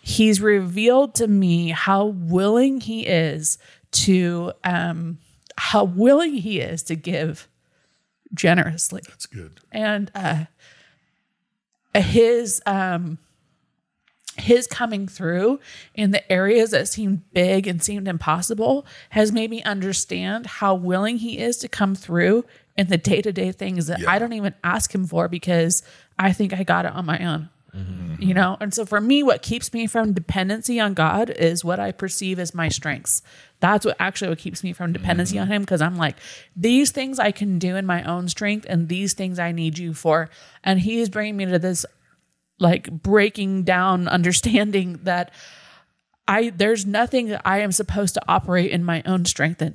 He's revealed to me how willing he is to, um, how willing he is to give generously. That's good. And uh, his um, his coming through in the areas that seemed big and seemed impossible has made me understand how willing he is to come through in the day-to-day things that yeah. I don't even ask him for, because I think I got it on my own. Mm-hmm. You know? And so for me, what keeps me from dependency on God is what I perceive as my strengths. That's what actually what keeps me from dependency mm-hmm. on him. Cause I'm like, these things I can do in my own strength and these things I need you for. And he is bringing me to this like breaking down understanding that I, there's nothing that I am supposed to operate in my own strength in.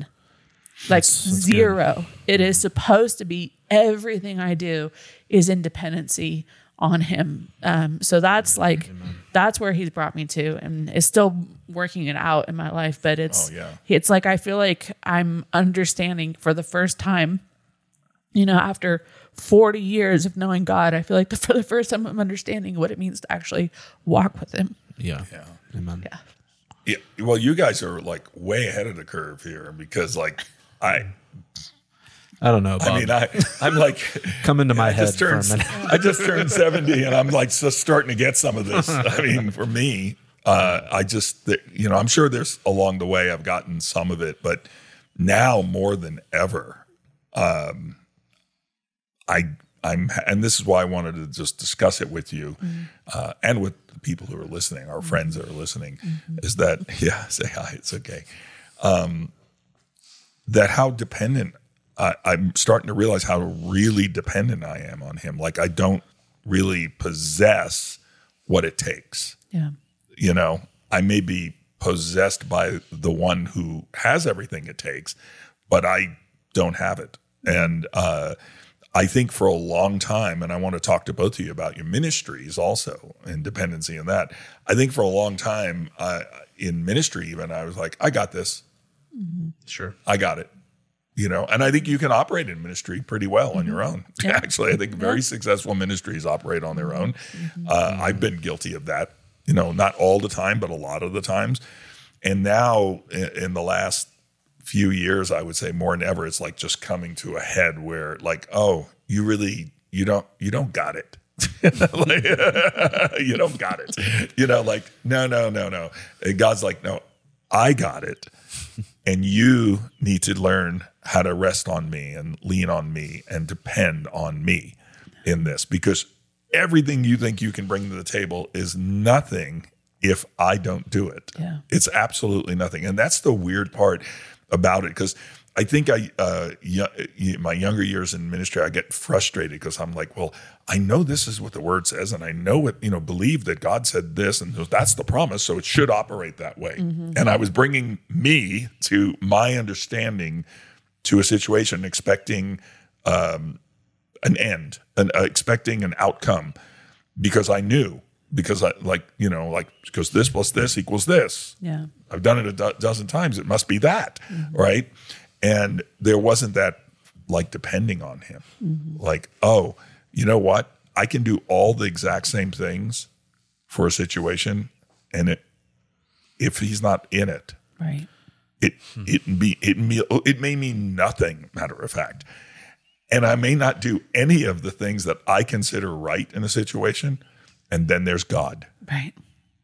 Like that's, that's zero. Good. It is supposed to be everything I do is in dependency on him. Um, so that's like, Amen. That's where he's brought me to, and is still working it out in my life. But it's, oh, yeah. it's like, I feel like I'm understanding for the first time, you know, after forty years of knowing God, I feel like the, for the first time I'm understanding what it means to actually walk with him. Yeah. Yeah. Amen. Yeah. Yeah. Well, you guys are like way ahead of the curve here because like, I I don't know, Bob. I mean, I, I'm like... Come into my I head turned, for a minute. I just turned seventy, and I'm like just starting to get some of this. I mean, for me, uh, I just... You know, I'm sure there's along the way I've gotten some of it, but now more than ever, um, I, I'm... And this is why I wanted to just discuss it with you mm-hmm. uh, and with the people who are listening, our friends that are listening, mm-hmm. is that... Yeah, say hi. It's okay. Um that how dependent, I, I'm starting to realize how really dependent I am on him. Like I don't really possess what it takes. Yeah. You know, I may be possessed by the one who has everything it takes, but I don't have it. And uh, I think for a long time, and I want to talk to both of you about your ministries also and dependency in that. I think for a long time uh, in ministry even, I was like, I got this. Mm-hmm. Sure. I got it. You know, and I think you can operate in ministry pretty well mm-hmm. on your own. Yeah. Actually, I think very yeah. successful ministries operate on their own. Mm-hmm. Uh, I've been guilty of that, you know, not all the time, but a lot of the times. And now in the last few years, I would say more than ever, it's like just coming to a head where like, oh, you really, you don't, you don't got it. like, you don't got it. You know, like, no, no, no, no. And God's like, no, I got it. And you need to learn how to rest on me and lean on me and depend on me in this, because everything you think you can bring to the table is nothing if I don't do it. Yeah. It's absolutely nothing. And that's the weird part about it, because I think I, uh, my younger years in ministry, I get frustrated because I'm like, well, I know this is what the word says, and I know it, you know, believe that God said this, and that's the promise, so it should operate that way. Mm-hmm. And I was bringing me to my understanding to a situation, expecting um, an end, an, uh, expecting an outcome, because I knew. Because I like, you know, like, because this plus this equals this. Yeah. I've done it a do- dozen times. It must be that. Mm-hmm. Right. And there wasn't that like depending on him. Mm-hmm. Like, oh, you know what? I can do all the exact same things for a situation. And it, if he's not in it, right. it, hmm. it, be, it, me, it may mean nothing, matter of fact. And I may not do any of the things that I consider right in a situation. And then there's God. Right.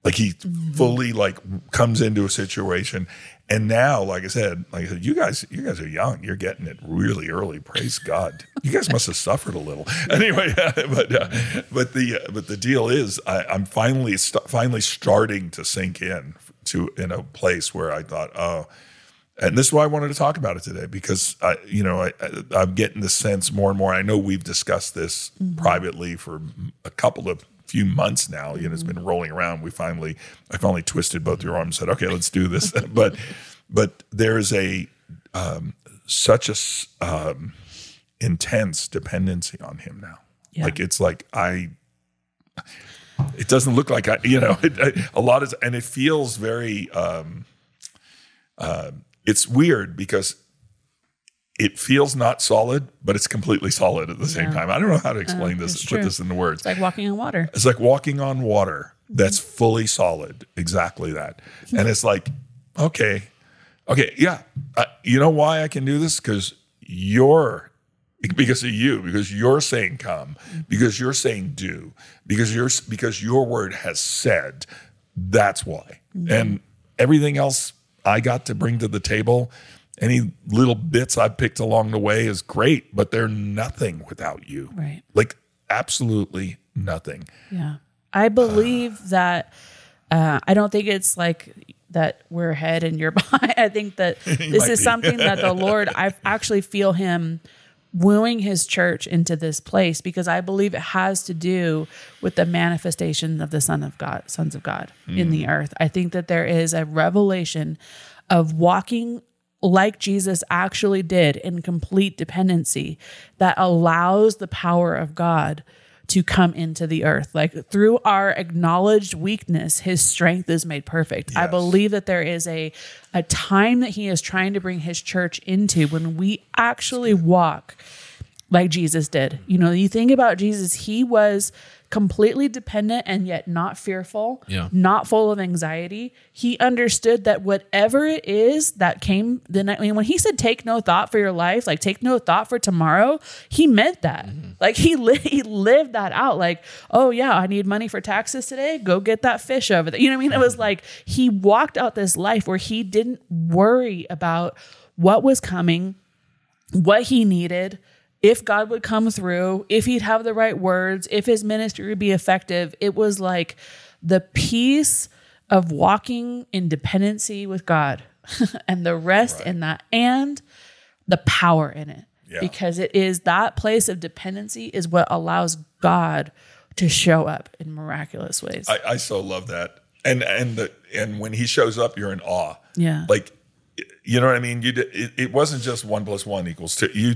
Like he mm-hmm. fully like comes into a situation. And now, like I said, like I said, you guys, you guys are young. You're getting it really early. Praise God. You guys must have suffered a little. Anyway, but uh, but the uh, but the deal is, I, I'm finally st- finally starting to sink in to in a place where I thought, oh, and this is why I wanted to talk about it today, because I, you know, I, I, I'm getting the sense more and more. I know we've discussed this mm-hmm. privately for a couple of. few months now, you know, it's been rolling around. We finally, I finally twisted both your arms and said, okay, let's do this. but, but there is a, um, such a, um, intense dependency on him now. Yeah. Like, it's like, I, it doesn't look like I, you know, it, I, a lot of, and it feels very, um, uh, it's weird because it feels not solid, but it's completely solid at the same yeah. time. I don't know how to explain uh, this, put this into words. It's like walking on water. It's like walking on water that's mm-hmm. fully solid, exactly that. Mm-hmm. And it's like, okay, okay, yeah. Uh, you know why I can do this? Because you're, because of you, because you're saying come, mm-hmm. because you're saying do, because you're, because your word has said, that's why. Mm-hmm. And everything else I got to bring to the table, any little bits I picked along the way is great, but they're nothing without you. Right. Like absolutely nothing. Yeah. I believe that, uh, I don't think it's like that we're ahead and you're behind. I think that this is something that the Lord, I actually feel him wooing his church into this place, because I believe it has to do with the manifestation of the Son of God, sons of God mm. in the earth. I think that there is a revelation of walking like Jesus actually did in complete dependency that allows the power of God to come into the earth. Like through our acknowledged weakness, his strength is made perfect. Yes. I believe that there is a, a time that he is trying to bring his church into when we actually walk like Jesus did. You know, you think about Jesus, he was completely dependent and yet not fearful, yeah. not full of anxiety. He understood that whatever it is that came the night, I mean, when he said, take no thought for your life, like take no thought for tomorrow, he meant that. Mm-hmm. Like he, li- he lived that out. Like, oh yeah, I need money for taxes today. Go get that fish over there. You know what I mean? It was like, he walked out this life where he didn't worry about what was coming, what he needed, if God would come through, if he'd have the right words, if his ministry would be effective. It was like the peace of walking in dependency with God and the rest right. in that and the power in it. Yeah. Because it is that place of dependency is what allows God to show up in miraculous ways. I, I so love that. And and the, and when he shows up, you're in awe. Yeah. Like, you know what I mean? You did, it, it wasn't just one plus one equals two. You...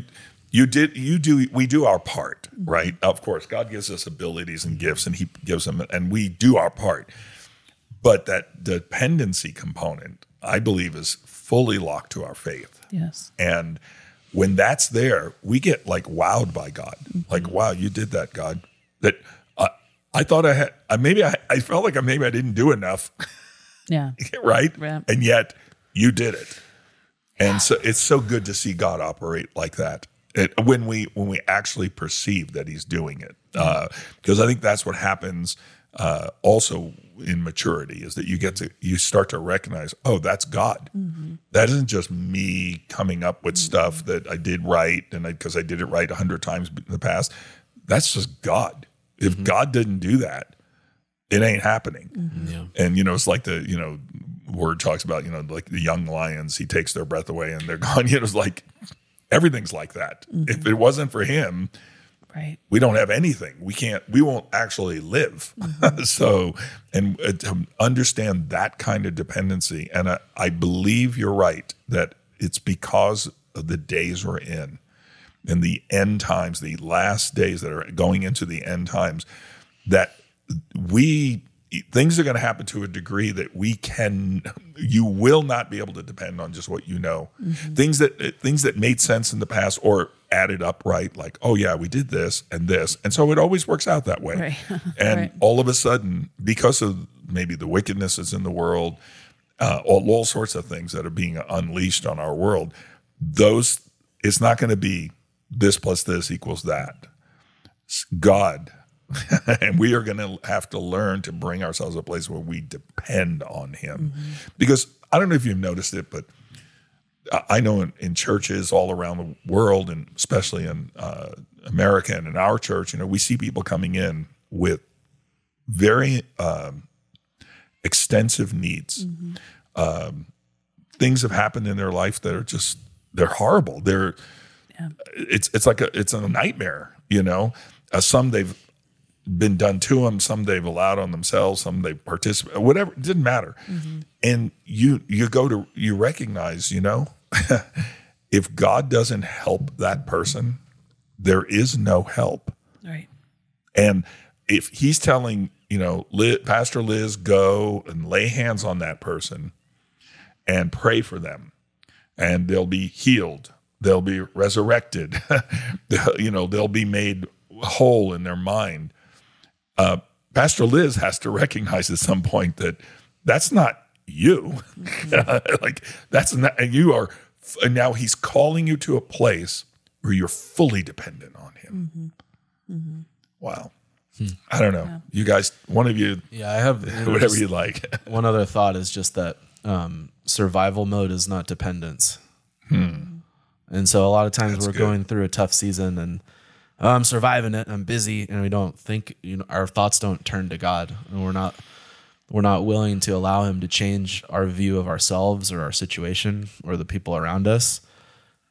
You did. You do. We do our part, right? Of course, God gives us abilities and gifts, and He gives them, and we do our part. But that dependency component, I believe, is fully locked to our faith. Yes. And when that's there, we get like wowed by God. Mm-hmm. Like, wow, you did that, God. That uh, I thought I had. Uh, maybe I. I felt like maybe I didn't do enough. Yeah. right? right. And yet, you did it. And yeah. so it's so good to see God operate like that. It, when we when we actually perceive that he's doing it, because uh, I think that's what happens uh, also in maturity, is that you get to you start to recognize, oh, that's God. Mm-hmm. That isn't just me coming up with mm-hmm. stuff that I did right, and because I, I did it right a hundred times in the past. That's just God. If mm-hmm. God didn't do that, it ain't happening. Mm-hmm. Yeah. And you know, it's like the you know word talks about you know like the young lions. He takes their breath away, and they're gone. You know, it's like. Everything's like that. Mm-hmm. If it wasn't for him, right. we don't have anything. We can't, we won't actually live. Mm-hmm. so, and uh, to understand that kind of dependency. And I, I believe you're right that it's because of the days we're in and the end times, the last days that are going into the end times, that we, things are going to happen to a degree that we can, you will not be able to depend on just what you know. Mm-hmm. Things that things that made sense in the past or added up right, like, oh yeah, we did this and this. And so it always works out that way. Right. And right. all of a sudden, because of maybe the wickedness that's in the world, uh, all, all sorts of things that are being unleashed on our world, those, it's not going to be this plus this equals that. It's God. And we are going to have to learn to bring ourselves to a place where we depend on him. Mm-hmm. Because I don't know if you've noticed it, but I know in, in churches all around the world, and especially in uh, America and in our church, you know, we see people coming in with very um, extensive needs. Mm-hmm. Um, things have happened in their life that are just, they're horrible. They're, yeah. it's, it's like a, it's a nightmare, you know, uh, some they've, been done to them. Some they've allowed on themselves. Some they participate. Whatever, it didn't matter. Mm-hmm. And you you go to you recognize. You know, if God doesn't help that person, there is no help. Right. And if He's telling you know Liz, Pastor Liz, go and lay hands on that person, and pray for them, and they'll be healed. They'll be resurrected. you know, they'll be made whole in their mind. Uh, Pastor Liz has to recognize at some point that that's not you. Mm-hmm. like that's not, and you are, and now he's calling you to a place where you're fully dependent on him. Mm-hmm. Mm-hmm. Wow. Hmm. I don't know. Yeah. You guys, one of you, yeah, I have you know, whatever you like. One other thought is just that um, survival mode is not dependence. Hmm. And so a lot of times that's we're good. Going through a tough season and oh, I'm surviving it, I'm busy, and we don't think, you know, our thoughts don't turn to God, and we're not we're not willing to allow him to change our view of ourselves or our situation or the people around us.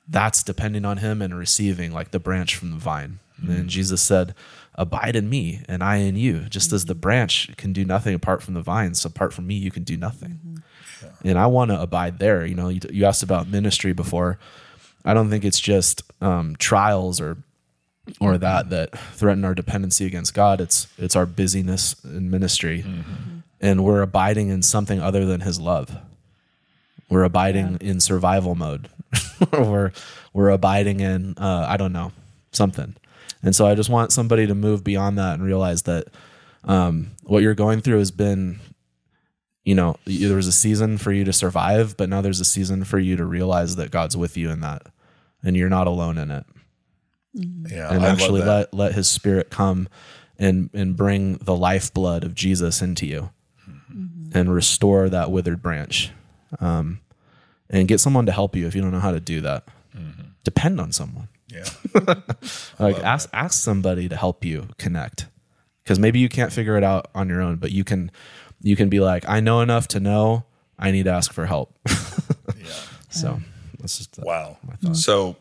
That's depending on him and receiving like the branch from the vine. Mm-hmm. And then Jesus said, abide in me and I in you, just mm-hmm. as the branch can do nothing apart from the vine. So apart from me, you can do nothing. Mm-hmm. Sure. And I want to abide there. You know, you, you asked about ministry before. I don't think it's just um, trials or or that that threaten our dependency against God. It's it's our busyness in ministry. Mm-hmm. And we're abiding in something other than his love. We're abiding yeah. in survival mode. we're, we're abiding in, uh, I don't know, something. And so I just want somebody to move beyond that and realize that um, what you're going through has been, you know, there was a season for you to survive, but now there's a season for you to realize that God's with you in that and you're not alone in it. Yeah, and I actually let, let his spirit come and, and bring the lifeblood of Jesus into you mm-hmm. and restore that withered branch. Um, and get someone to help you if you don't know how to do that. Mm-hmm. Depend on someone. Yeah. Like ask, ask somebody to help you connect, because maybe you can't figure it out on your own, but you can, you can be like, I know enough to know I need to ask for help. yeah. So that's just, that, wow. So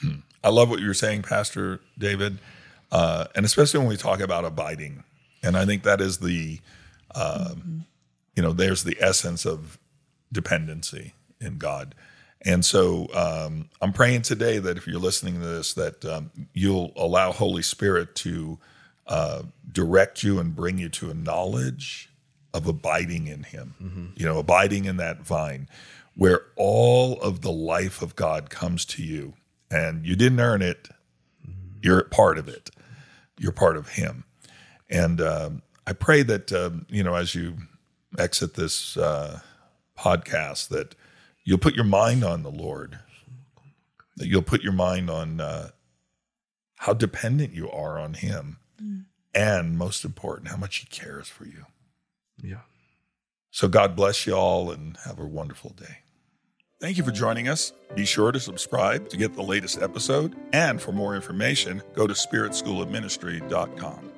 hmm. I love what you were saying, Pastor David. Uh, and especially when we talk about abiding, and I think that is the, um, mm-hmm. you know, there's the essence of dependency in God. And so um, I'm praying today that if you're listening to this, that um, you'll allow Holy Spirit to uh, direct you and bring you to a knowledge of abiding in him, mm-hmm. you know, abiding in that vine where all of the life of God comes to you and you didn't earn it. Mm-hmm. You're part of it. You're part of him. And um, I pray that, um, you know, as you exit this uh podcast, that you'll put your mind on the Lord, that you'll put your mind on uh, how dependent you are on him, mm. and most important, how much he cares for you. Yeah. So God bless you all and have a wonderful day. Thank you for joining us. Be sure to subscribe to get the latest episode, and for more information, go to Spirit School of Ministry dot com.